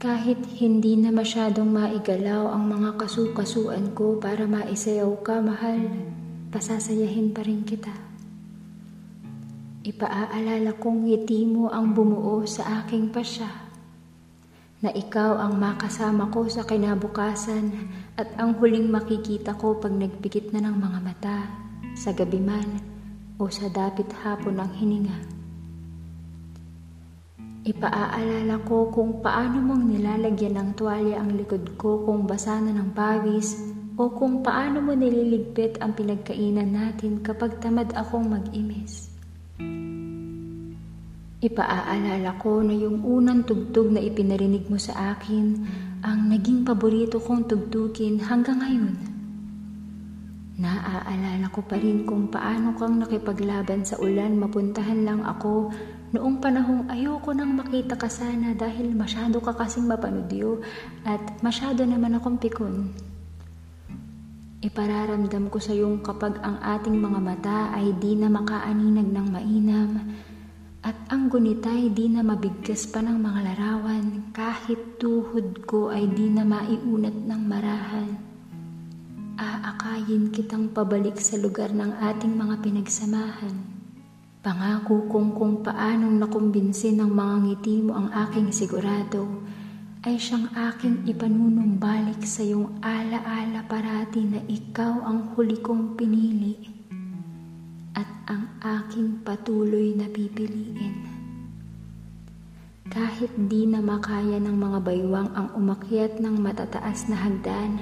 Kahit hindi na masyadong maigalaw ang mga kasukasuan ko para maisayaw ka, mahal, pasasayahin pa rin kita. Ipaaalala kong ngiti mo ang bumuo sa aking pasya, na ikaw ang makasama ko sa kinabukasan at ang huling makikita ko pag nagpikit na ng mga mata, sa gabi man o sa dapit hapon ng hininga. Ipaaalala ko kung paano mong nilalagyan ng tuwalya ang likod ko kung basa na ng pawis, o kung paano mo nililigpit ang pinagkainan natin kapag tamad akong mag-imis. Ipaaalala ko na yung unang tugtog na ipinarinig mo sa akin ang naging paborito kong tugtugin hanggang ngayon. Naaalala ko pa rin kung paano kang nakipaglaban sa ulan, mapuntahan lang ako noong panahong ayoko nang makita ka sana dahil masyado ka kasing mapanudyo at masyado naman akong pikon. Ipararamdam ko sa iyong kapag ang ating mga mata ay di na makaaninag ng mainam at ang gunitay di na mabigkas pa ng mga larawan, kahit tuhod ko ay di na maiunat ng marahan. Aakayin kitang pabalik sa lugar ng ating mga pinagsamahan. Pangako kung paanong nakumbinsin ng mga ngiti mo ang aking sigurado, ay siyang aking ipanunumbalik sa iyong alaala parati na ikaw ang huli kong pinili at ang aking patuloy na pipiliin. Kahit di na makaya ng mga baywang ang umakyat ng matataas na hagdan,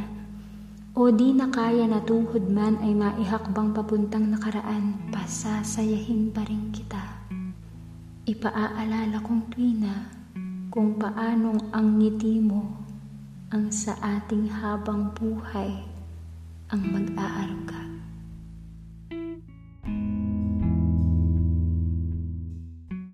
o di na kaya na tuhod man ay maihakbang papuntang nakaraan, pasasayahin pa rin kita. Ipaaalala kong tuwina kung paanong ang ngiti mo ang sa ating habang buhay ang mag-aaruga.